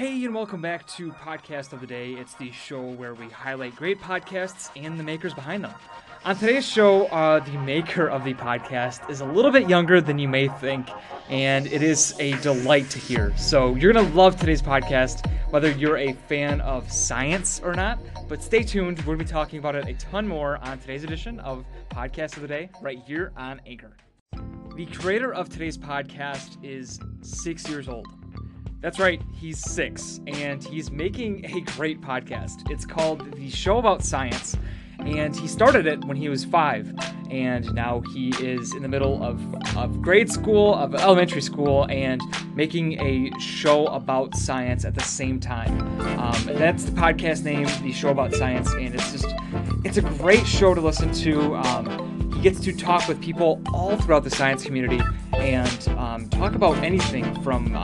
Hey, and welcome back to Podcast of the Day. It's the show where we highlight great podcasts and the makers behind them. On today's show, the maker of the podcast is a little bit younger than you may think, and it is a delight to hear. So you're going to love today's podcast, whether you're a fan of science or not. But stay tuned. We're going to be talking about it a ton more on today's edition of Podcast of the Day right here on Anchor. The creator of today's podcast is 6 years old. That's right, he's 6, and he's making a great podcast. It's called The Show About Science, and he started it when he was 5, and now he is in the middle of grade school, of elementary school, and making a show about science at the same time. And that's the podcast name, The Show About Science, and it's a great show to listen to. He gets to talk with people all throughout the science community and talk about anything from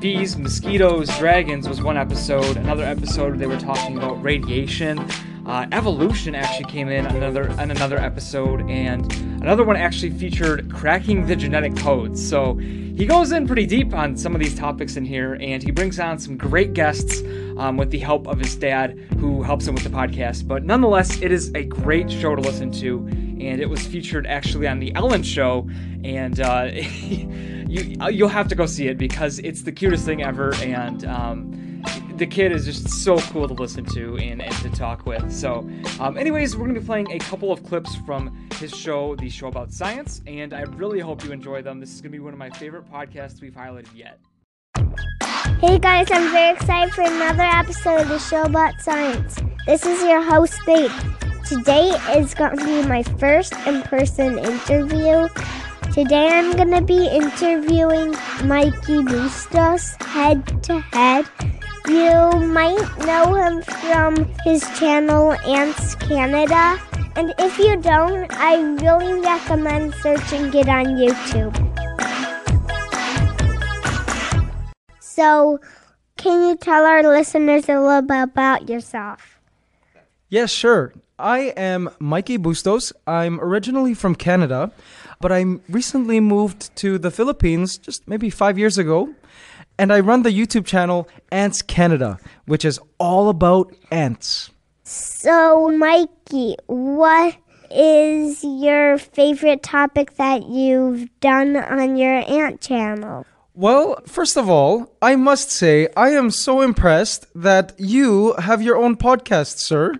bees, mosquitoes, dragons was one episode. Another episode they were talking about radiation. Evolution actually came in another episode, and another one actually featured cracking the genetic code. So he goes in pretty deep on some of these topics in here, and he brings on some great guests with the help of his dad, who helps him with the podcast. But nonetheless, it is a great show to listen to, and it was featured actually on the Ellen show, and you'll have to go see it because it's the cutest thing ever, and the kid is just so cool to listen to and to talk with. So anyways, we're going to be playing a couple of clips from his show, The Show About Science, and I really hope you enjoy them. This is going to be one of my favorite podcasts we've highlighted yet. Hey guys, I'm very excited for another episode of The Show About Science. This is your host, Nate. Today is going to be my first in-person interview. Today I'm going to be interviewing Mikey Bustos head-to-head. You might know him from his channel, Ants Canada. And if you don't, I really recommend searching it on YouTube. So, can you tell our listeners a little bit about yourself? Yes, sure. I am Mikey Bustos. I'm originally from Canada, but I recently moved to the Philippines just maybe 5 years ago, and I run the YouTube channel Ants Canada, which is all about ants. So, Mikey, what is your favorite topic that you've done on your ant channel? Well, first of all, I must say I am so impressed that you have your own podcast, sir.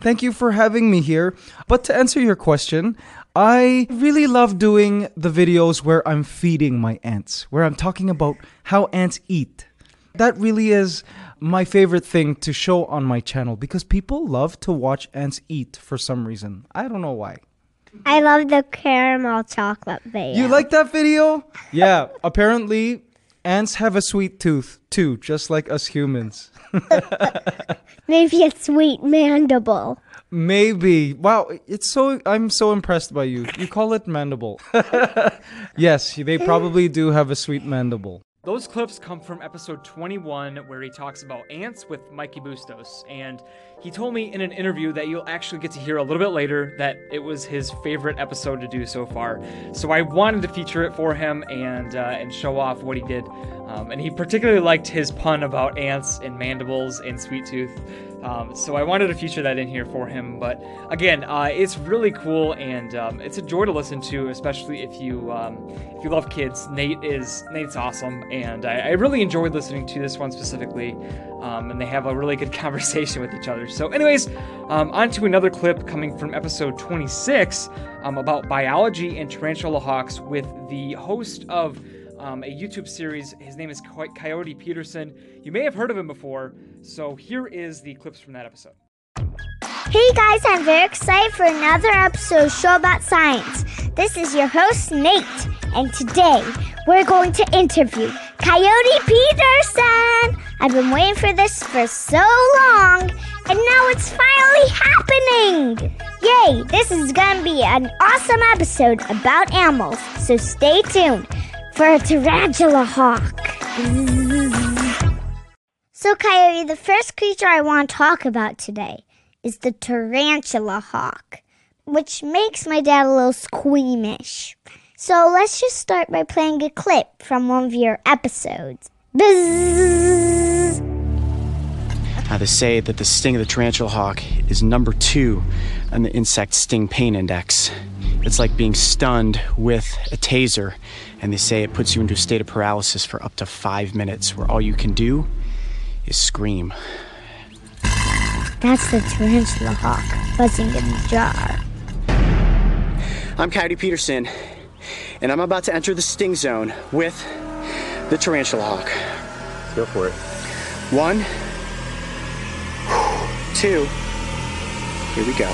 Thank you for having me here. But to answer your question, I really love doing the videos where I'm feeding my ants, where I'm talking about how ants eat. That really is my favorite thing to show on my channel because people love to watch ants eat for some reason. I don't know why. I love the caramel chocolate video. You like that video? Yeah, apparently ants have a sweet tooth too, just like us humans. Maybe a sweet mandible. Maybe. Wow, I'm so impressed by you. You call it mandible. Yes, they probably do have a sweet mandible. Those clips come from episode 21 where he talks about ants with Mikey Bustos, and he told me in an interview that you'll actually get to hear a little bit later that it was his favorite episode to do so far. So I wanted to feature it for him and show off what he did, and he particularly liked his pun about ants and mandibles and sweet tooth. So I wanted to feature that in here for him, but again, it's really cool, and it's a joy to listen to, especially if you love kids. Nate's awesome. And I really enjoyed listening to this one specifically, and they have a really good conversation with each other. So anyways, on to another clip coming from episode 26 about biology and tarantula hawks with the host of a YouTube series. His name is Coyote Peterson. You may have heard of him before, so here is the clips from that episode. Hey guys, I'm very excited for another episode of Show About Science. This is your host, Nate, and today we're going to interview Coyote Peterson. I've been waiting for this for so long, and now it's finally happening. Yay, this is going to be an awesome episode about animals, so stay tuned for a tarantula hawk. So Coyote, the first creature I want to talk about today is the tarantula hawk, which makes my dad a little squeamish. So let's just start by playing a clip from one of your episodes. Bzzz. They say that the sting of the tarantula hawk is #2 on the insect sting pain index. It's like being stunned with a taser, and they say it puts you into a state of paralysis for up to 5 minutes, where all you can do is scream. That's the tarantula hawk buzzing in the jar. I'm Coyote Peterson, and I'm about to enter the sting zone with the tarantula hawk. Let's go for it. 1, 2, here we go,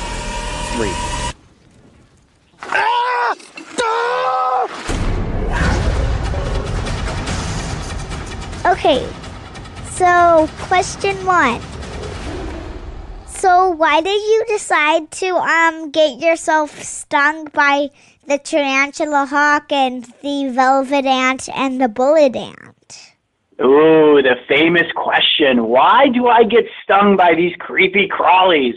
3. Ah! Ah! Okay, so question 1. So why did you decide to get yourself stung by the tarantula hawk and the velvet ant and the bullet ant? Ooh, the famous question. Why do I get stung by these creepy crawlies?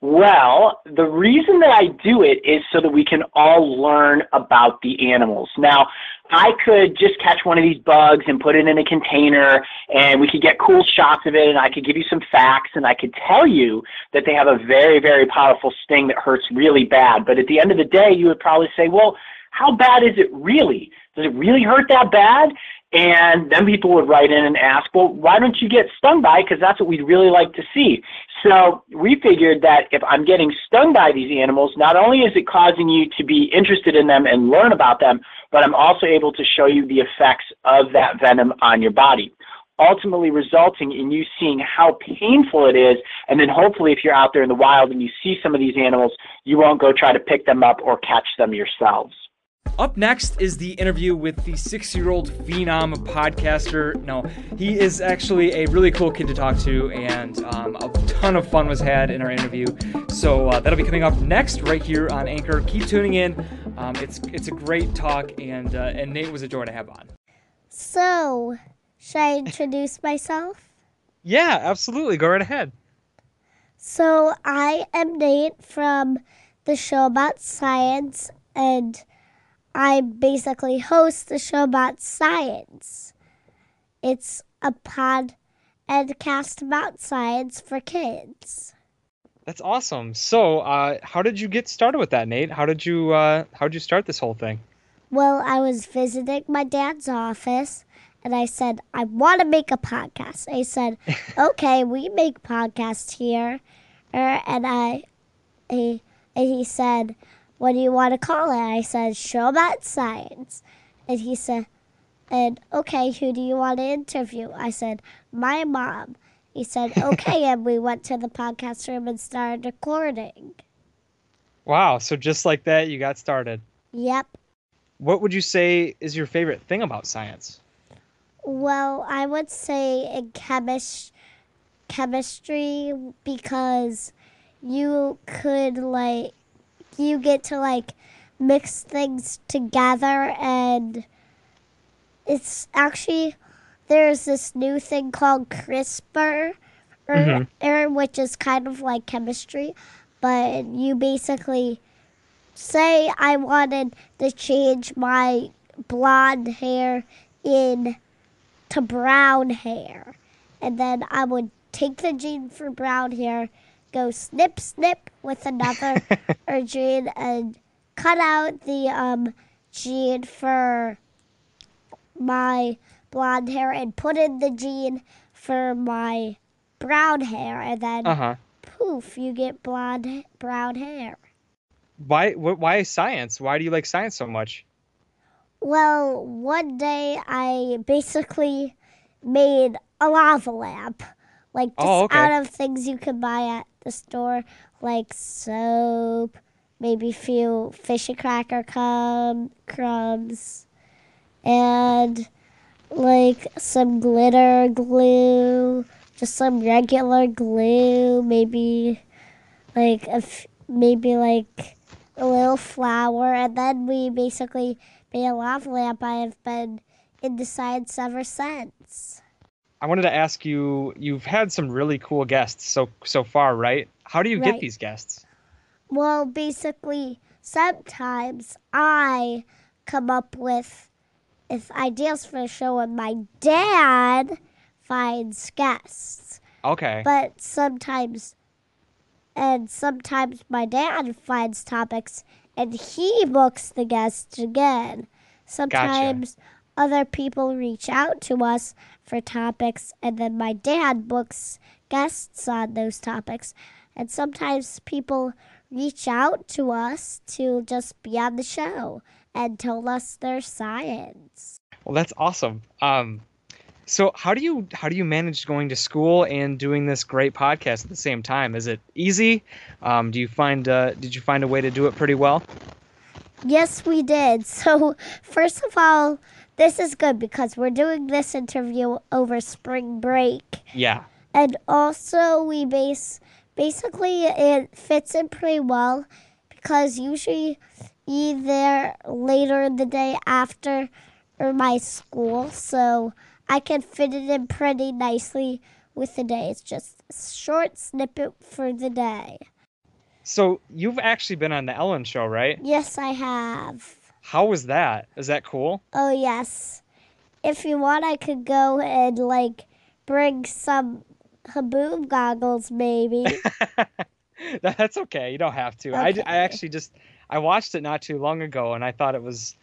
Well, the reason that I do it is so that we can all learn about the animals. Now, I could just catch one of these bugs and put it in a container, and we could get cool shots of it, and I could give you some facts, and I could tell you that they have a very, very powerful sting that hurts really bad. But at the end of the day, you would probably say, well, how bad is it really? Does it really hurt that bad? And then people would write in and ask, well, why don't you get stung by? Because that's what we'd really like to see. So we figured that if I'm getting stung by these animals, not only is it causing you to be interested in them and learn about them, but I'm also able to show you the effects of that venom on your body, ultimately resulting in you seeing how painful it is. And then hopefully if you're out there in the wild and you see some of these animals, you won't go try to pick them up or catch them yourselves. Up next is the interview with the 6-year-old phenom podcaster. No, he is actually a really cool kid to talk to, and a ton of fun was had in our interview. So that'll be coming up next right here on Anchor. Keep tuning in. It's a great talk, and Nate was a joy to have on. So, should I introduce myself? Yeah, absolutely. Go right ahead. So I am Nate from the show about science, and I basically host the show about science. It's a podcast about science for kids. That's awesome. So, how did you get started with that, Nate? How did you start this whole thing? Well, I was visiting my dad's office, and I said, I want to make a podcast. They said, okay, we make podcasts here, and he said, what do you want to call it? I said, show about science. And he said, and okay, who do you want to interview? I said, my mom. He said, okay, and we went to the podcast room and started recording. Wow, so just like that, you got started. Yep. What would you say is your favorite thing about science? Well, I would say in chemistry, because you could, you get to mix things together, and it's actually, there's this new thing called CRISPR, which is kind of like chemistry, but you basically say I wanted to change my blonde hair into brown hair, and then I would take the gene for brown hair, go snip, snip with another gene and cut out the gene for my blonde hair and put in the gene for my brown hair. And then, poof, you get blonde, brown hair. Why science? Why do you like science so much? Well, one day I basically made a lava lamp. Out of things you could buy at the store, like soap, maybe a few fish and cracker crumbs, and some glitter glue, just some regular glue, maybe a little flour, and then we basically made a lava lamp. I have been into science ever since. I wanted to ask you, you've had some really cool guests so far, right? How do you get these guests? Well, basically, sometimes I come up with ideas for the show, and my dad finds guests. Okay. But sometimes, and sometimes my dad finds topics and he books the guests again. Sometimes other people reach out to us for topics, and then my dad books guests on those topics. And sometimes people reach out to us to just be on the show and tell us their science. Well, that's awesome. So how do you manage going to school and doing this great podcast at the same time? Is it easy? Did you find a way to do it pretty well? Yes, we did. So first of all, this is good because we're doing this interview over spring break. Yeah. And also we basically it fits in pretty well because usually either later in the day after or my school, so I can fit it in pretty nicely with the day. It's just a short snippet for the day. So you've actually been on the Ellen show, right? Yes, I have. How was that? Is that cool? Oh, yes. If you want, I could go and, bring some Haboom goggles, maybe. That's okay. You don't have to. Okay. I actually I watched it not too long ago, and I thought it was...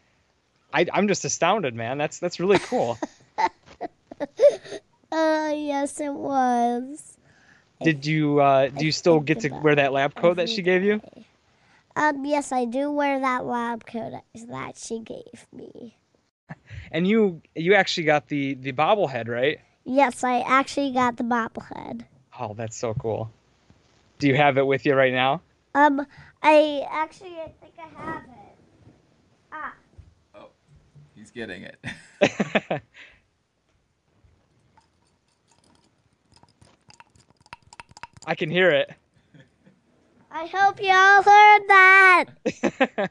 I'm just astounded, man. That's really cool. Yes, it was. Do you still get to wear that lab coat that she gave you? Yes, I do wear that lab coat that she gave me. And you actually got the bobblehead, right? Yes, I actually got the bobblehead. Oh, that's so cool. Do you have it with you right now? I think I have it. Ah. Oh, he's getting it. I can hear it. I hope y'all heard that.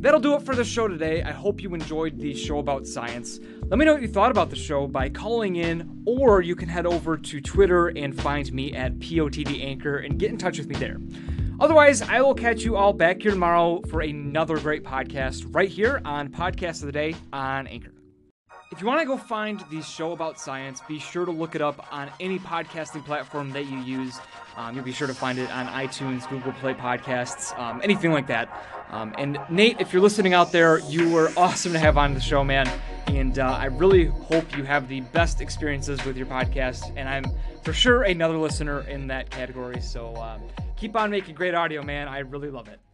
That'll do it for the show today. I hope you enjoyed the show about science. Let me know what you thought about the show by calling in, or you can head over to Twitter and find me at POTD Anchor and get in touch with me there. Otherwise, I will catch you all back here tomorrow for another great podcast right here on Podcast of the Day on Anchor. If you want to go find the show about science, be sure to look it up on any podcasting platform that you use. You'll be sure to find it on iTunes, Google Play Podcasts, anything like that. And Nate, if you're listening out there, you were awesome to have on the show, man. And I really hope you have the best experiences with your podcast. And I'm for sure another listener in that category. So keep on making great audio, man. I really love it.